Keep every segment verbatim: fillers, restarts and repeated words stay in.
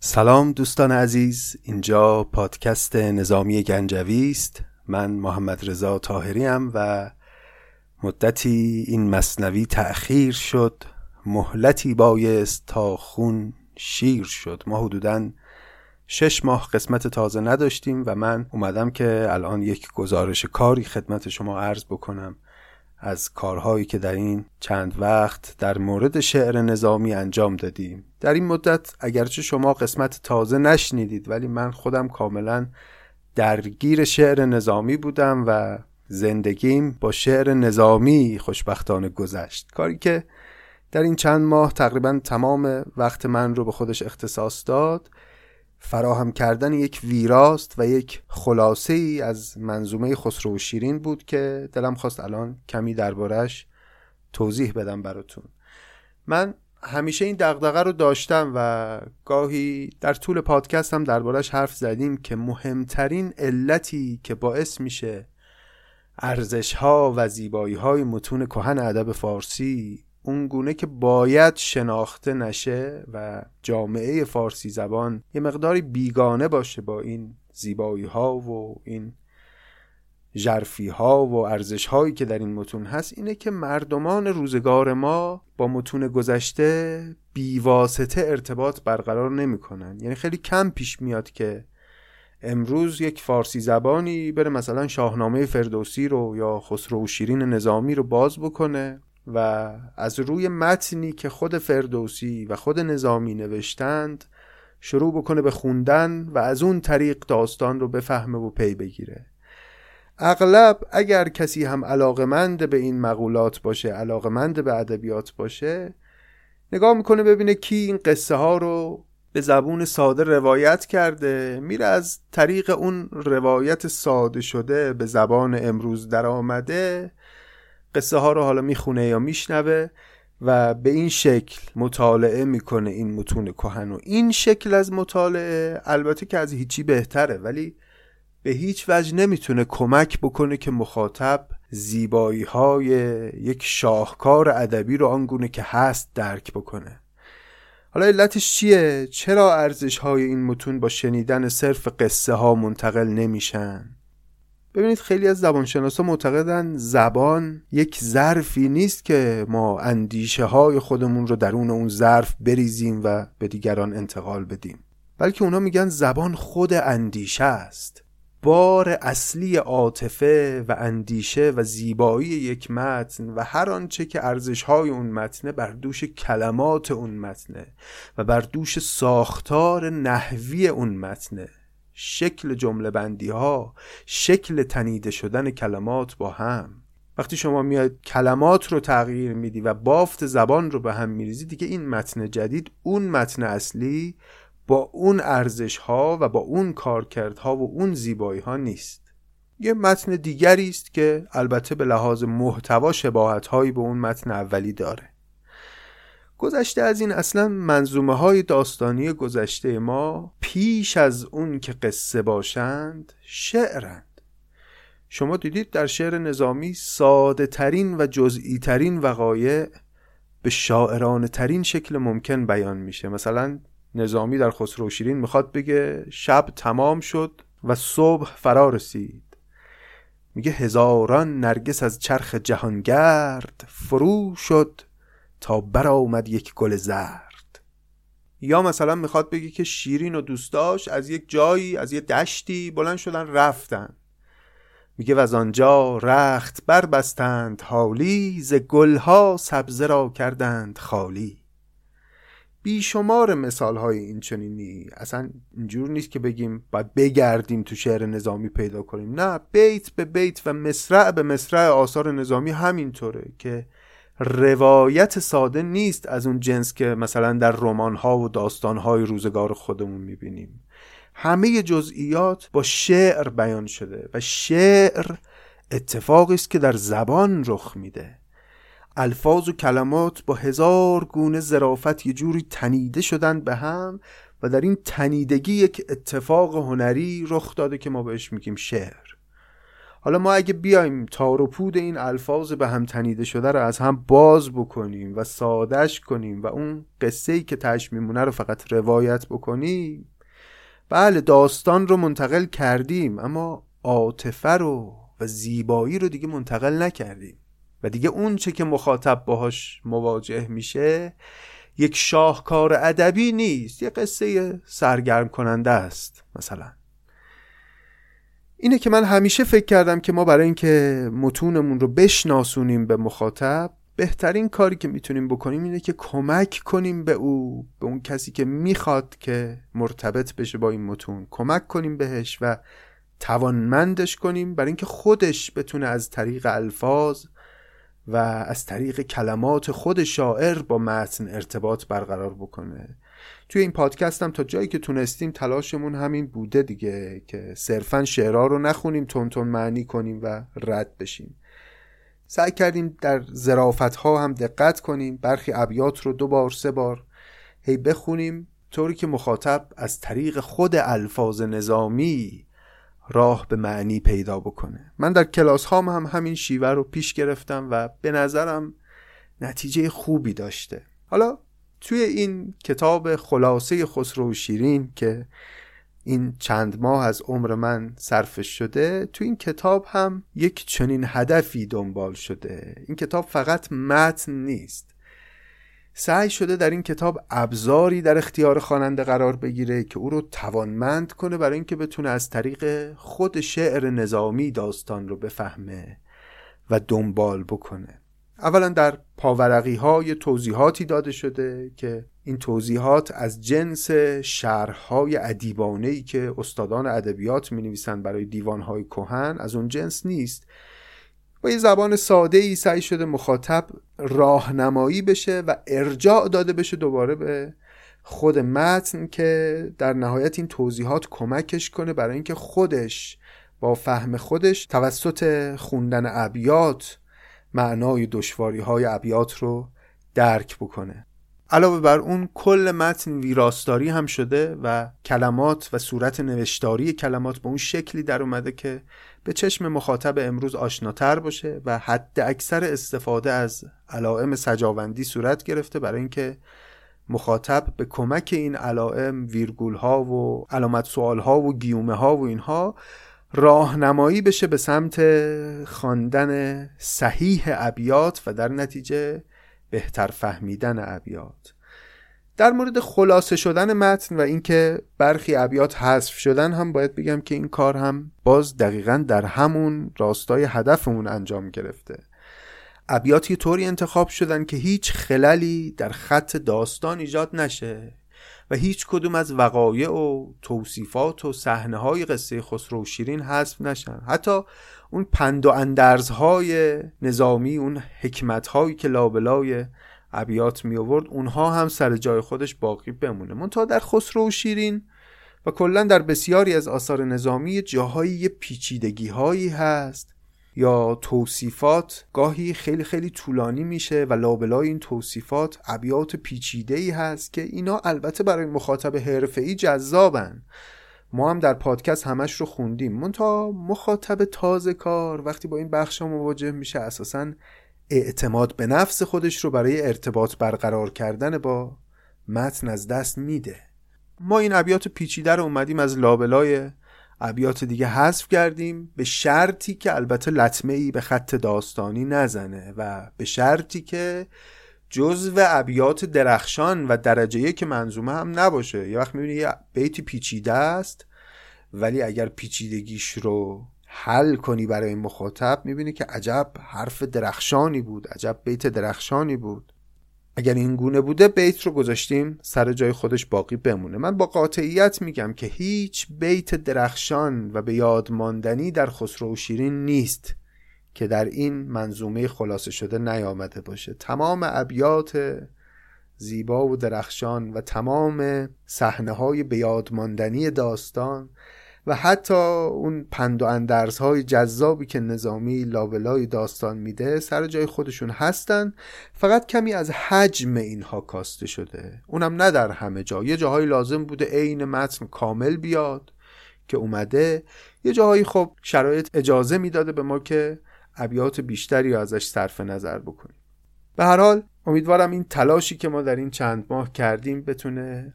سلام دوستان عزیز، اینجا پادکست نظامی گنجوی است. من محمد رضا طاهری ام و مدتی این مثنوی تأخیر شد، مهلتی بایست تا خون شیر شد. ما حدوداً شش ماه قسمت تازه نداشتیم و من اومدم که الان یک گزارش کاری خدمت شما عرض بکنم از کارهایی که در این چند وقت در مورد شعر نظامی انجام دادیم. در این مدت اگرچه شما قسمت تازه نشنیدید، ولی من خودم کاملا درگیر شعر نظامی بودم و زندگیم با شعر نظامی خوشبختانه گذشت. کاری که در این چند ماه تقریبا تمام وقت من رو به خودش اختصاص داد، فراهم کردن یک ویراست و یک خلاصه ای از منظومه خسرو و شیرین بود که دلم خواست الان کمی دربارش توضیح بدم براتون. من همیشه این دغدغه رو داشتم و گاهی در طول پادکست هم دربارش حرف زدیم که مهمترین علتی که باعث میشه ارزش‌ها و زیبایی‌های متون کهن ادب فارسی اونگونه که باید شناخته نشه و جامعه فارسی زبان یه مقداری بیگانه باشه با این زیبایی ها و این ژرفی ها و ارزش هایی که در این متون هست، اینه که مردمان روزگار ما با متون گذشته بیواسطه ارتباط برقرار نمی کنن. یعنی خیلی کم پیش میاد که امروز یک فارسی زبانی بره مثلا شاهنامه فردوسی رو یا خسرو و شیرین نظامی رو باز بکنه و از روی متنی که خود فردوسی و خود نظامی نوشتند شروع بکنه به خوندن و از اون طریق داستان رو بفهمه و پی بگیره. اغلب اگر کسی هم علاقمند به این مقولات باشه، علاقمند به ادبیات باشه، نگاه میکنه ببینه کی این قصه ها رو به زبون ساده روایت کرده، میره از طریق اون روایت ساده شده به زبان امروز در آمده، قصه ها رو حالا میخونه یا میشنوه و به این شکل مطالعه میکنه این متون کهن. و این شکل از مطالعه البته که از هیچی بهتره، ولی به هیچ وجه نمیتونه کمک بکنه که مخاطب زیبایی های یک شاهکار ادبی رو آنگونه که هست درک بکنه. حالا علتش چیه؟ چرا ارزش های این متون با شنیدن صرف قصه ها منتقل نمیشن؟ ببینید، خیلی از زبانشناسا معتقدن زبان یک ظرفی نیست که ما اندیشه های خودمون رو درون اون ظرف بریزیم و به دیگران انتقال بدیم، بلکه اونا میگن زبان خود اندیشه است. بار اصلی عاطفه و اندیشه و زیبایی یک متن و هر آنچه که ارزش های اون متن بر دوش کلمات اون متن و بر دوش ساختار نحوی اون متن، شکل جمله بندی ها، شکل تنیده شدن کلمات با هم. وقتی شما میاد کلمات رو تغییر میدی و بافت زبان رو به هم میریزی، دیگه این متن جدید اون متن اصلی با اون ارزش ها و با اون کارکردها و اون زیبایی ها نیست. یه متن دیگری است که البته به لحاظ محتوا شباهت هایی به اون متن اولی داره. گذشته از این، اصلا منظومه های داستانی گذشته ما پیش از اون که قصه باشند شعرند. شما دیدید در شعر نظامی ساده ترین و جزئی ترین وقایع به شاعرانه ترین شکل ممکن بیان میشه. مثلا نظامی در خسرو و شیرین میخواد بگه شب تمام شد و صبح فرا رسید، میگه هزاران نرگس از چرخ جهانگرد فرو شد تا برآمد یک گل زرد. یا مثلا میخواد بگه که شیرین و دوستاش از یک جایی، از یک دشتی بلند شدن رفتن، میگه و از آنجا رخت بر بستند حالی، ز گلها سبزه را کردند خالی. بیشمار مثال های این چنینی. اصلا اینجور نیست که بگیم باید بگردیم تو شعر نظامی پیدا کنیم، نه، بیت به بیت و مصرع به مصرع آثار نظامی همینطوره که روایت ساده نیست از اون جنس که مثلا در رمان‌ها و داستان‌های روزگار خودمون می‌بینیم. همه جزئیات با شعر بیان شده و شعر اتفاقی است که در زبان رخ میده. الفاظ و کلمات با هزار گونه ظرافت یه جوری تنیده شدن به هم و در این تنیدگی یک اتفاق هنری رخ داده که ما بهش میگیم شعر. حالا ما اگه بیایم تار و پود این الفاظ به هم تنیده شده رو از هم باز بکنیم و سادهش کنیم و اون قصه‌ای که تهش میمونه رو فقط روایت بکنیم، بله داستان رو منتقل کردیم اما عاطفه رو و زیبایی رو دیگه منتقل نکردیم و دیگه اون چه که مخاطب باهاش مواجه میشه یک شاهکار ادبی نیست، یک قصه سرگرم کننده است. مثلا اینه که من همیشه فکر کردم که ما برای اینکه متونمون رو بشناسونیم به مخاطب، بهترین کاری که میتونیم بکنیم اینه که کمک کنیم به او، به اون کسی که میخواد که مرتبط بشه با این متون، کمک کنیم بهش و توانمندش کنیم برای اینکه خودش بتونه از طریق الفاظ و از طریق کلمات خود شاعر با متن ارتباط برقرار بکنه. توی این پادکست هم تا جایی که تونستیم تلاشمون همین بوده دیگه، که صرفاً شعرها رو نخونیم، تونتون معنی کنیم و رد بشیم. سعی کردیم در ظرافت‌ها هم دقت کنیم، برخی ابیات رو دو بار سه بار هی بخونیم طوری که مخاطب از طریق خود الفاظ نظامی راه به معنی پیدا بکنه. من در کلاس هام هم همین شیوه رو پیش گرفتم و به نظرم نتیجه خوبی داشته. حالا توی این کتاب خلاصه خسرو و شیرین که این چند ماه از عمر من صرف شده، توی این کتاب هم یک چنین هدفی دنبال شده. این کتاب فقط متن نیست، سعی شده در این کتاب ابزاری در اختیار خواننده قرار بگیره که او رو توانمند کنه برای اینکه بتونه از طریق خود شعر نظامی داستان رو بفهمه و دنبال بکنه. اولا در پاورقی ها یه توضیحاتی داده شده که این توضیحات از جنس شرح‌های ادیبانه‌ای که استادان ادبیات می‌نویسن برای دیوان‌های کهن، از اون جنس نیست. با یه زبان ساده‌ای سعی شده مخاطب راهنمایی بشه و ارجاع داده بشه دوباره به خود متن که در نهایت این توضیحات کمکش کنه برای اینکه خودش با فهم خودش توسط خوندن ابیات معنای دشواری‌های ابیات رو درک بکنه. علاوه بر اون کل متن ویراستاری هم شده و کلمات و صورت نوشتاری کلمات به اون شکلی در اومده که به چشم مخاطب امروز آشناتر باشه و حد اکثر استفاده از علائم سجاوندی صورت گرفته برای اینکه مخاطب به کمک این علائم، ویرگول‌ها و علامت سوال‌ها و گیومه‌ها و اینها راهنمایی بشه به سمت خواندن صحیح ابیات و در نتیجه بهتر فهمیدن ابیات. در مورد خلاصه شدن متن و اینکه برخی ابیات حذف شدن هم باید بگم که این کار هم باز دقیقاً در همون راستای هدفمون انجام گرفته. ابیات یه طوری انتخاب شدن که هیچ خللی در خط داستان ایجاد نشه و هیچ کدوم از وقایع و توصیفات و صحنه‌های قصه خسرو و شیرین حذف نشن. حتی اون پند و اندرزهای نظامی، اون حکمت‌هایی که لابلای ابیات می آورد، اونها هم سر جای خودش باقی بمونه. منتها در خسرو و شیرین و کلا در بسیاری از آثار نظامی جاهایی پیچیدگی‌هایی هست یا توصیفات گاهی خیلی خیلی طولانی میشه و لابلای این توصیفات ابیات پیچیده‌ای هست که اینا البته برای مخاطب حرفه‌ای جذابن. ما هم در پادکست همش رو خوندیم. منتها مخاطب تازه کار وقتی با این بخش ها مواجه میشه، اساساً اعتماد به نفس خودش رو برای ارتباط برقرار کردن با متن از دست میده. ما این ابیات پیچیده رو اومدیم از لابلای ابیات دیگه حذف کردیم، به شرطی که البته لطمه‌ای به خط داستانی نزنه و به شرطی که جزو ابیات درخشان و درجه یک منظومه هم نباشه. یه وقت میبینی یه بیتی پیچیده است ولی اگر پیچیدگیش رو حل کنی برای مخاطب، میبینی که عجب حرف درخشانی بود، عجب بیت درخشانی بود. اگر این گونه بوده بیت رو گذاشتیم سر جای خودش باقی بمونه. من با قاطعیت میگم که هیچ بیت درخشان و به یاد ماندنی در خسرو و شیرین نیست که در این منظومه خلاصه شده نیامده باشه. تمام ابیات زیبا و درخشان و تمام صحنه‌های به یاد ماندنی داستان و حتی اون پند و اندرزهای جذابی که نظامی لابلای داستان میده سر جای خودشون هستن، فقط کمی از حجم اینها کاسته شده، اونم نه در همه جا. یه جاهایی لازم بوده عین متن کامل بیاد که اومده یه جاهایی خب شرایط اجازه میداده به ما که ابیات بیشتری ازش صرف نظر بکنیم. به هر حال امیدوارم این تلاشی که ما در این چند ماه کردیم بتونه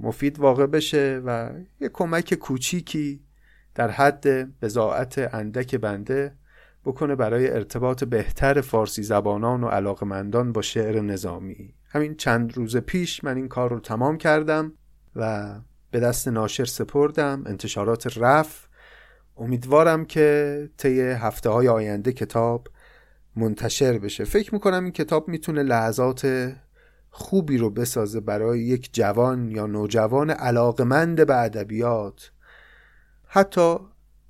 مفید واقع بشه و یه کمک کوچیکی در حد بضاعت اندک بنده بکنه برای ارتباط بهتر فارسی زبانان و علاقمندان با شعر نظامی. همین چند روز پیش من این کار رو تمام کردم و به دست ناشر سپردم، انتشارات رف. امیدوارم که طی هفته‌های آینده کتاب منتشر بشه. فکر میکنم این کتاب میتونه لحظات خوبی رو بسازه برای یک جوان یا نوجوان علاقمند به ادبیات. حتی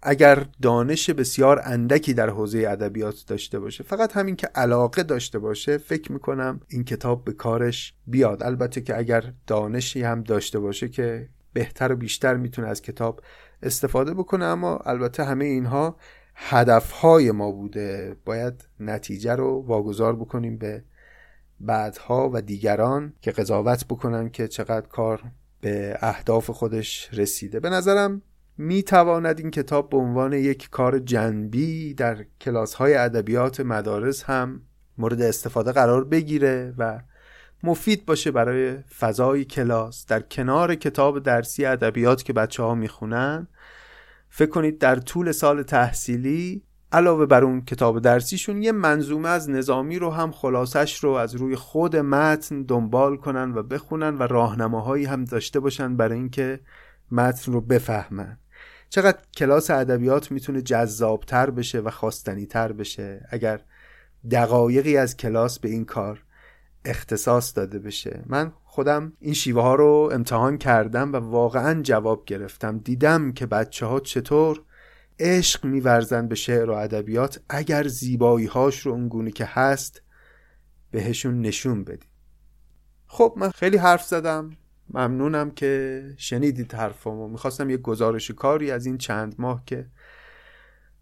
اگر دانش بسیار اندکی در حوزه ادبیات داشته باشه، فقط همین که علاقه داشته باشه، فکر میکنم این کتاب به کارش بیاد. البته که اگر دانشی هم داشته باشه که بهتر و بیشتر میتونه از کتاب استفاده بکنه. اما البته همه اینها هدفهای ما بوده، باید نتیجه رو واگذار بکنیم به بعدها و دیگران که قضاوت بکنن که چقدر کار به اهداف خودش رسیده. به نظرم میتواند این کتاب به عنوان یک کار جنبی در کلاس‌های ادبیات مدارس هم مورد استفاده قرار بگیره و مفید باشه برای فضای کلاس در کنار کتاب درسی ادبیات که بچه‌ها میخونن. فکر کنید در طول سال تحصیلی علاوه بر اون کتاب درسیشون یه منظومه از نظامی رو هم، خلاصش رو از روی خود متن دنبال کنن و بخونن و راهنماهایی هم داشته باشن برای اینکه متن رو بفهمن. چقدر کلاس ادبیات میتونه جذابتر بشه و خواستنیتر بشه اگر دقایقی از کلاس به این کار اختصاص داده بشه. من خودم این شیوه ها رو امتحان کردم و واقعا جواب گرفتم. دیدم که بچه ها چطور عشق میورزن به شعر و ادبیات اگر زیبایی هاش رو اونگونه که هست بهشون نشون بدی. خب من خیلی حرف زدم، ممنونم که شنیدید حرفامو. میخواستم یه گزارش کاری از این چند ماه که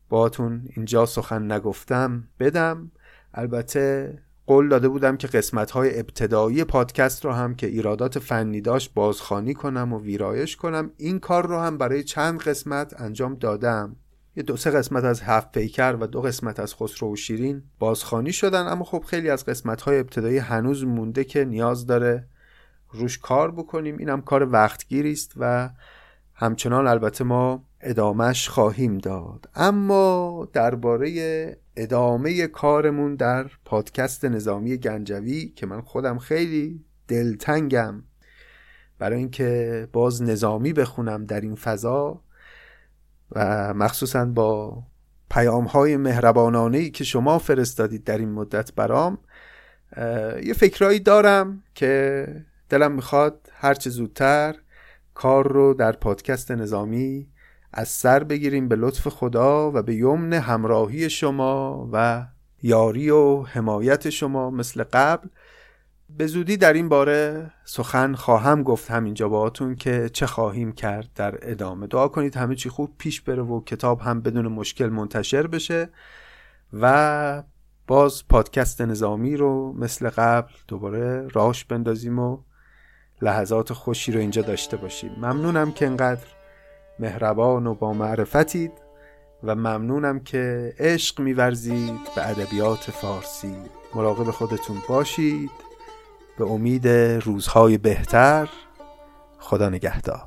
باهاتون اینجا سخن نگفتم بدم. البته قول داده بودم که قسمت‌های ابتدایی پادکست رو هم که ایرادات فنی داشت بازخوانی کنم و ویرایش کنم. این کار رو هم برای چند قسمت انجام دادم. یه دو سه قسمت از هفت پیکر و دو قسمت از خسرو و شیرین بازخوانی شدن، اما خب خیلی از قسمت‌های ابتدایی هنوز مونده که نیاز داره روش کار بکنیم. اینم کار وقتگیری است و همچنان البته ما ادامهش خواهیم داد. اما درباره ادامه کارمون در پادکست نظامی گنجوی که من خودم خیلی دلتنگم برای اینکه باز نظامی بخونم در این فضا و مخصوصاً با پیام‌های مهربانانه‌ای که شما فرستادید در این مدت برام، یه فکرایی دارم که دلم میخواد هرچه زودتر کار رو در پادکست نظامی از سر بگیریم. به لطف خدا و به یمن همراهی شما و یاری و حمایت شما مثل قبل به زودی در این باره سخن خواهم گفت همینجا باهاتون که چه خواهیم کرد در ادامه. دعا کنید همه چی خوب پیش بره و کتاب هم بدون مشکل منتشر بشه و باز پادکست نظامی رو مثل قبل دوباره راهش بندازیم و لحظات خوشی رو اینجا داشته باشیم. ممنونم که انقدر مهربان و با معرفتید و ممنونم که عشق می‌ورزید به ادبیات فارسی. مراقب خودتون باشید. به امید روزهای بهتر. خدا نگهدار.